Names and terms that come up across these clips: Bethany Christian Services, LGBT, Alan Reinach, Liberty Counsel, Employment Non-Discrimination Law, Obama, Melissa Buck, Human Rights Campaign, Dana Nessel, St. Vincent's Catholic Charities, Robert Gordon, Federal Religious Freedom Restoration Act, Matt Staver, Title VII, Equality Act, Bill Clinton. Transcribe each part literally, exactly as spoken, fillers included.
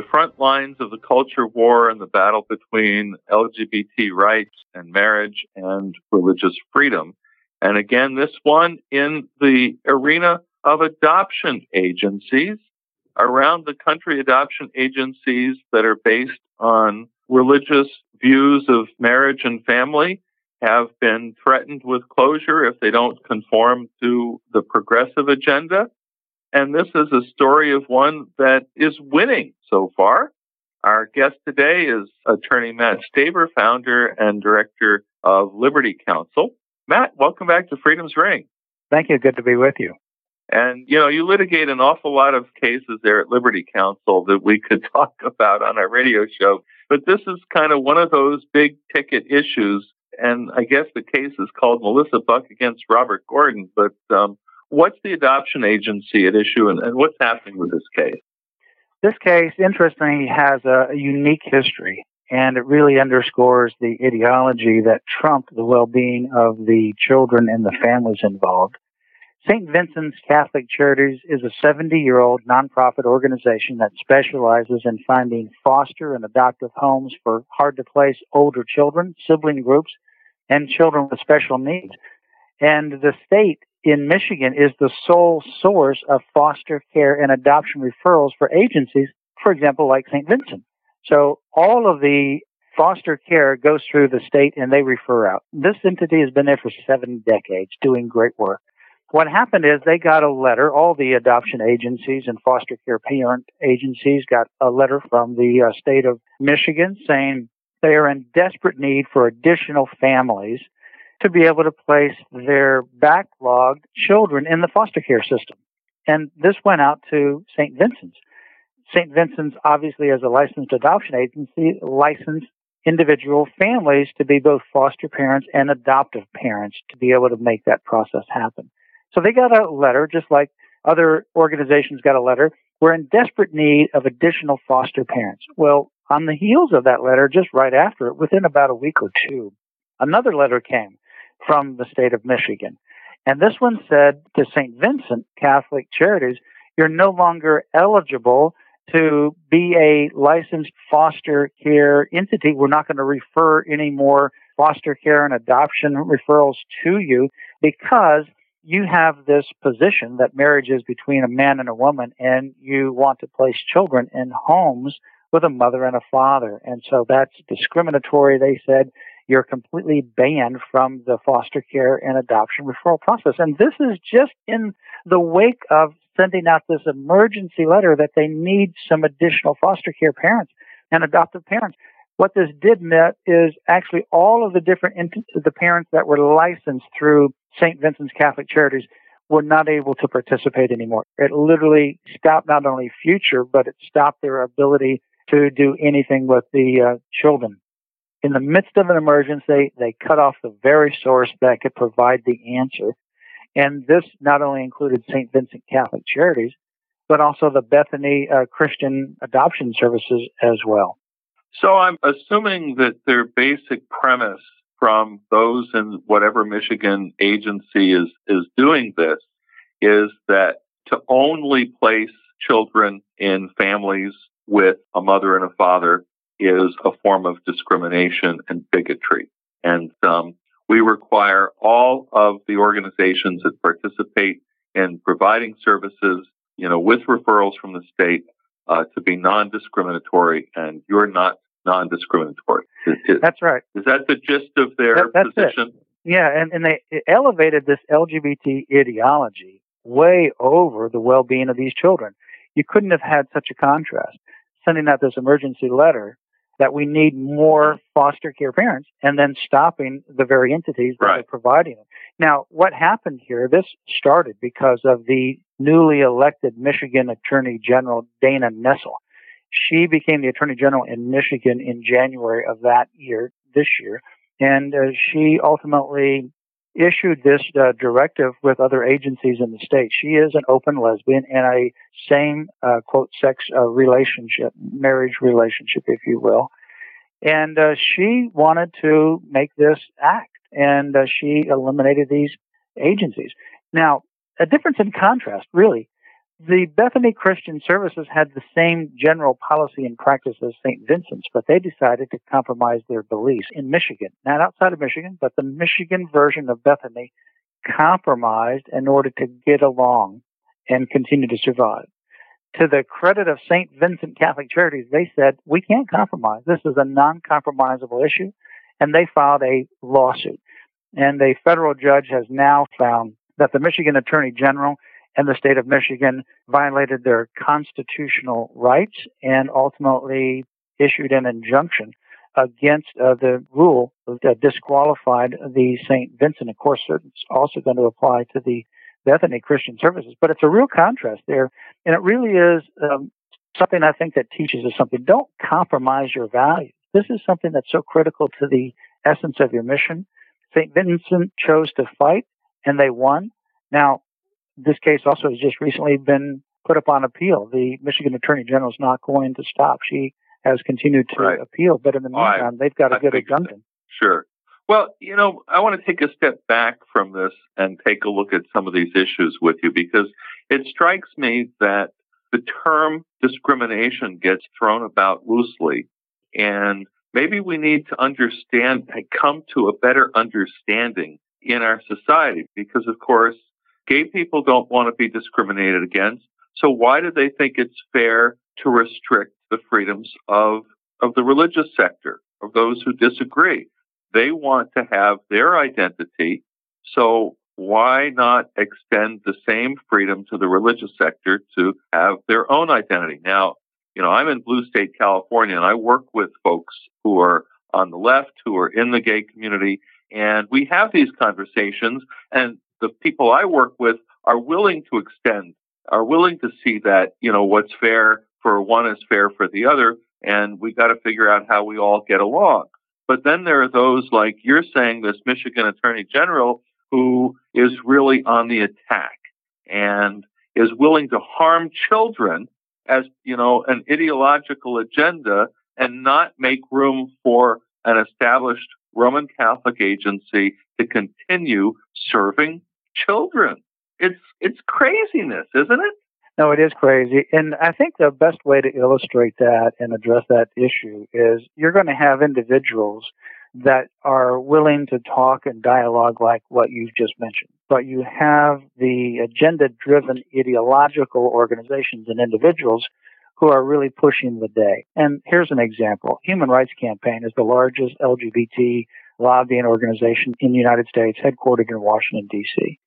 The front lines of the culture war and the battle between L G B T rights and marriage and religious freedom. And again, this one in the arena of adoption agencies. Around the country, adoption agencies that are based on religious views of marriage and family have been threatened with closure if they don't conform to the progressive agenda. And this is a story of one that is winning so far. Our guest today is attorney Matt Staver, founder and director of Liberty Counsel. Matt, welcome back to Freedom's Ring. Thank you. Good to be with you. And, you know, you litigate an awful lot of cases there at Liberty Counsel that we could talk about on our radio show. But this is kind of one of those big ticket issues. And I guess the case is called Melissa Buck against Robert Gordon. But, um, What's the adoption agency at issue, and, and what's happening with this case? This case, interestingly, has a unique history, and it really underscores the ideology that trumped the well-being of the children and the families involved. Saint Vincent's Catholic Charities is a seventy-year-old nonprofit organization that specializes in finding foster and adoptive homes for hard-to-place older children, sibling groups, and children with special needs. And the state in Michigan is the sole source of foster care and adoption referrals for agencies, for example, like Saint Vincent. So all of the foster care goes through the state and they refer out. This entity has been there for seven decades doing great work. What happened is they got a letter. All the adoption agencies and foster care parent agencies got a letter from the uh, state of Michigan saying they are in desperate need for additional families to be able to place their backlogged children in the foster care system. And this went out to Saint Vincent's. Saint Vincent's, obviously, as a licensed adoption agency, licensed individual families to be both foster parents and adoptive parents to be able to make that process happen. So they got a letter, just like other organizations got a letter, we're in desperate need of additional foster parents. Well, on the heels of that letter, just right after it, within about a week or two, another letter came from the state of Michigan. And this one said to Saint Vincent Catholic Charities, you're no longer eligible to be a licensed foster care entity. We're not going to refer any more foster care and adoption referrals to you because you have this position that marriage is between a man and a woman, and you want to place children in homes with a mother and a father. And so that's discriminatory, they said. You're completely banned from the foster care and adoption referral process. And this is just in the wake of sending out this emergency letter that they need some additional foster care parents and adoptive parents. What this did, Matt, is actually all of the different ent- the parents that were licensed through Saint Vincent's Catholic Charities were not able to participate anymore. It literally stopped not only future, but it stopped their ability to do anything with the uh, children. In the midst of an emergency, they cut off the very source that could provide the answer. And this not only included Saint Vincent Catholic Charities, but also the Bethany uh, Christian Adoption Services as well. So I'm assuming that their basic premise from those in whatever Michigan agency is, is doing this is that to only place children in families with a mother and a father is a form of discrimination and bigotry. And um, we require all of the organizations that participate in providing services, you know, with referrals from the state uh, to be non-discriminatory, and you're not non-discriminatory. Is, is, that's right. Is that the gist of their that, that's position? It. Yeah, and, and they elevated this L G B T ideology way over the well-being of these children. You couldn't have had such a contrast. Sending out this emergency letter that we need more foster care parents and then stopping the very entities that right. are providing them. Now, what happened here, this started because of the newly elected Michigan Attorney General, Dana Nessel. She became the Attorney General in Michigan in January of that year, this year, and uh, she ultimately issued this uh, directive with other agencies in the state. She is an open lesbian in a same, uh, quote, sex uh, relationship, marriage relationship, if you will. And uh, she wanted to make this act, and uh, she eliminated these agencies. Now, a difference in contrast, really. The Bethany Christian Services had the same general policy and practice as Saint Vincent's, but they decided to compromise their beliefs in Michigan. Not outside of Michigan, but the Michigan version of Bethany compromised in order to get along and continue to survive. To the credit of Saint Vincent Catholic Charities, they said, we can't compromise. This is a non-compromisable issue, and they filed a lawsuit. And a federal judge has now found that the Michigan Attorney General and the state of Michigan violated their constitutional rights and ultimately issued an injunction against uh, the rule that disqualified the Saint Vincent. Of course, it's also going to apply to the Bethany Christian Services. But it's a real contrast there, and it really is um, something I think that teaches us something. Don't compromise your values. This is something that's so critical to the essence of your mission. Saint Vincent chose to fight, and they won. Now, this case also has just recently been put up on appeal. The Michigan Attorney General is not going to stop. She has continued to right. appeal, but in the meantime, oh, I, they've got a good injunction. So. Sure. Well, you know, I want to take a step back from this and take a look at some of these issues with you, because it strikes me that the term discrimination gets thrown about loosely, and maybe we need to understand and come to a better understanding in our society, because, of course, gay people don't want to be discriminated against, so why do they think it's fair to restrict the freedoms of, of the religious sector, of those who disagree? They want to have their identity, so why not extend the same freedom to the religious sector to have their own identity? Now, you know, I'm in Blue State, California, and I work with folks who are on the left, who are in the gay community, and we have these conversations, and the people I work with are willing to extend, are willing to see that, you know, what's fair for one is fair for the other, and we got to figure out how we all get along. But then there are those, like you're saying, this Michigan Attorney General who is really on the attack and is willing to harm children as, you know, an ideological agenda and not make room for an established Roman Catholic agency to continue serving children. It's it's craziness, isn't it? No, it is crazy. And I think the best way to illustrate that and address that issue is you're going to have individuals that are willing to talk and dialogue like what you've just mentioned. But you have the agenda-driven ideological organizations and individuals who are really pushing the day. And here's an example. Human Rights Campaign is the largest L G B T lobbying organization in the United States, headquartered in Washington, D C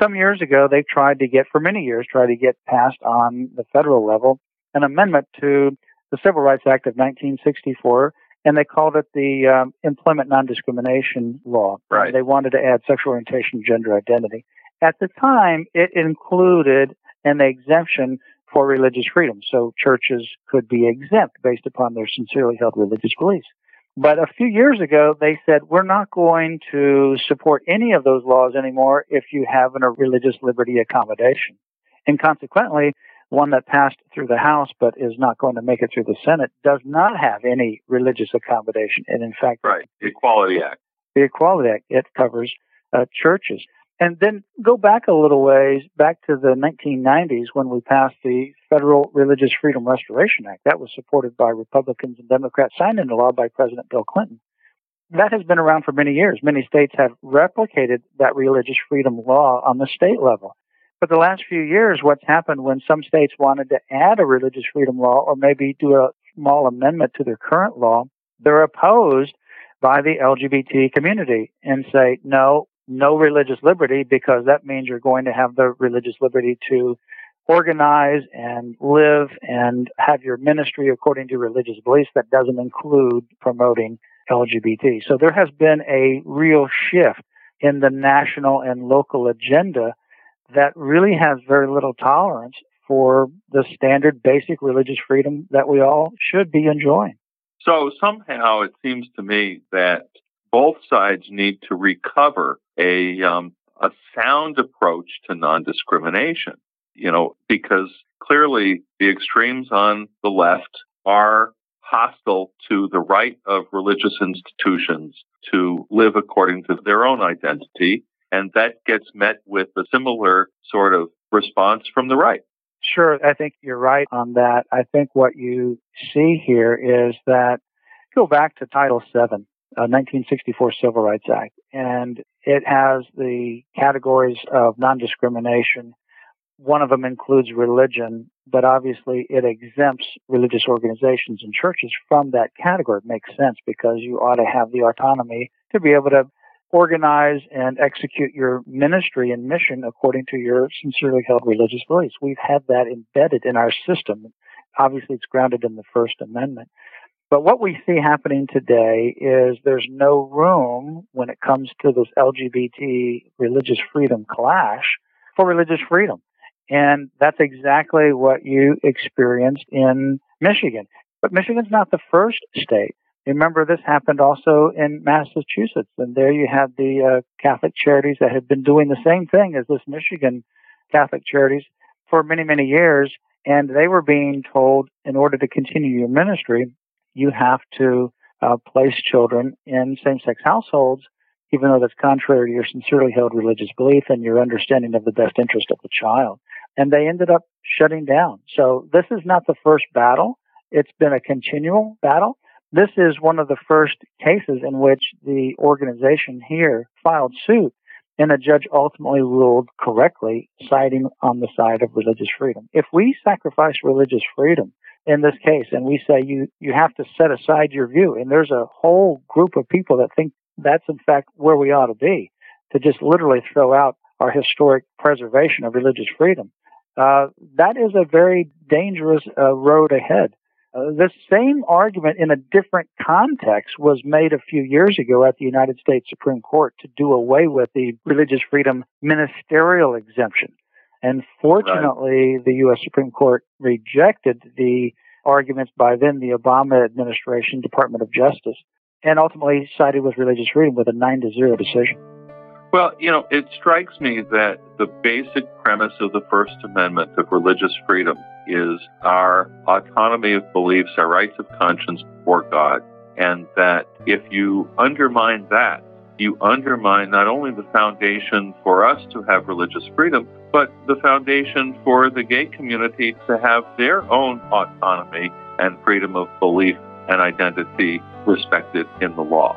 Some years ago, they tried to get, for many years, tried to get passed on the federal level an amendment to the Civil Rights Act of nineteen sixty-four, and they called it the um, Employment Non-Discrimination Law. Right. They wanted to add sexual orientation, gender identity. At the time, it included an exemption for religious freedom, so churches could be exempt based upon their sincerely held religious beliefs. But a few years ago, they said, we're not going to support any of those laws anymore if you have a religious liberty accommodation. And consequently, one that passed through the House but is not going to make it through the Senate does not have any religious accommodation. And in fact, right. the Equality Act. The Equality Act, it covers uh, churches. And then go back a little ways, back to the nineteen nineties when we passed the Federal Religious Freedom Restoration Act. That was supported by Republicans and Democrats, signed into law by President Bill Clinton. That has been around for many years. Many states have replicated that religious freedom law on the state level. But the last few years, what's happened when some states wanted to add a religious freedom law or maybe do a small amendment to their current law, they're opposed by the L G B T community and say, no, no religious liberty, because that means you're going to have the religious liberty to organize and live and have your ministry according to religious beliefs. That doesn't include promoting L G B T. So there has been a real shift in the national and local agenda that really has very little tolerance for the standard basic religious freedom that we all should be enjoying. So somehow it seems to me that both sides need to recover a um, a sound approach to non-discrimination, you know, because clearly the extremes on the left are hostile to the right of religious institutions to live according to their own identity, and that gets met with a similar sort of response from the right. Sure, I think you're right on that. I think what you see here is that, go back to Title seven, a nineteen sixty-four Civil Rights Act, and it has the categories of non-discrimination. One of them includes religion, but obviously it exempts religious organizations and churches from that category. It makes sense because you ought to have the autonomy to be able to organize and execute your ministry and mission according to your sincerely held religious beliefs. We've had that embedded in our system. Obviously, it's grounded in the First Amendment. But what we see happening today is there's no room when it comes to this L G B T religious freedom clash for religious freedom. And that's exactly what you experienced in Michigan. But Michigan's not the first state. Remember, this happened also in Massachusetts, and there you had the uh, Catholic Charities that had been doing the same thing as this Michigan Catholic Charities for many, many years, and they were being told, in order to continue your ministry, you have to uh, place children in same-sex households, even though that's contrary to your sincerely held religious belief and your understanding of the best interest of the child. And they ended up shutting down. So this is not the first battle. It's been a continual battle. This is one of the first cases in which the organization here filed suit, and a judge ultimately ruled correctly, siding on the side of religious freedom. If we sacrifice religious freedom in this case, and we say you, you have to set aside your view, and there's a whole group of people that think that's, in fact, where we ought to be, to just literally throw out our historic preservation of religious freedom, uh, that is a very dangerous uh, road ahead. Uh, this same argument in a different context was made a few years ago at the United States Supreme Court to do away with the religious freedom ministerial exemption. And fortunately, right. The U S Supreme Court rejected the arguments by then the Obama administration, Department of Justice, and ultimately sided with religious freedom with a nine to zero decision. Well, you know, it strikes me that the basic premise of the First Amendment of religious freedom is our autonomy of beliefs, our rights of conscience before God, and that if you undermine that, you undermine not only the foundation for us to have religious freedom, but the foundation for the gay community to have their own autonomy and freedom of belief and identity respected in the law.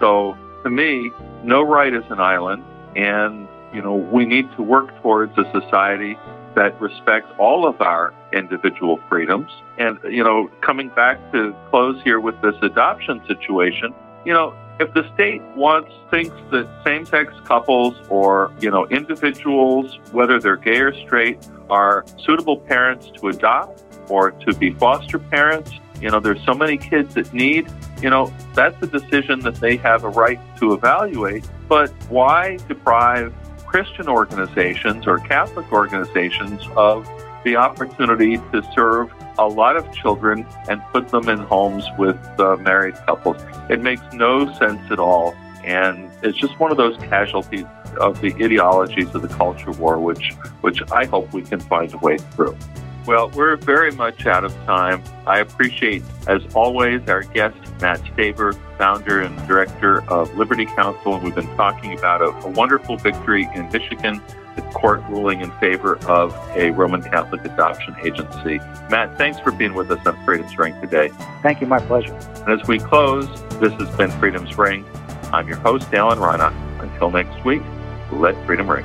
So, to me, no right is an island, and, you know, we need to work towards a society that respects all of our individual freedoms. And, you know, coming back to close here with this adoption situation, you know, if the state wants, thinks that same-sex couples or, you know, individuals, whether they're gay or straight, are suitable parents to adopt or to be foster parents, you know, there's so many kids that need, you know, that's a decision that they have a right to evaluate. But why deprive Christian organizations or Catholic organizations of the opportunity to serve a lot of children and put them in homes with uh, married couples? It makes no sense at all. And it's just one of those casualties of the ideologies of the culture war, which, which I hope we can find a way through. Well, we're very much out of time. I appreciate, as always, our guest, Matt Staver, founder and director of Liberty Counsel. And we've been talking about a, a wonderful victory in Michigan, the court ruling in favor of a Roman Catholic adoption agency. Matt, thanks for being with us on Freedom's Ring today. Thank you. My pleasure. And as we close, this has been Freedom's Ring. I'm your host, Alan Reinach. Until next week, let freedom ring.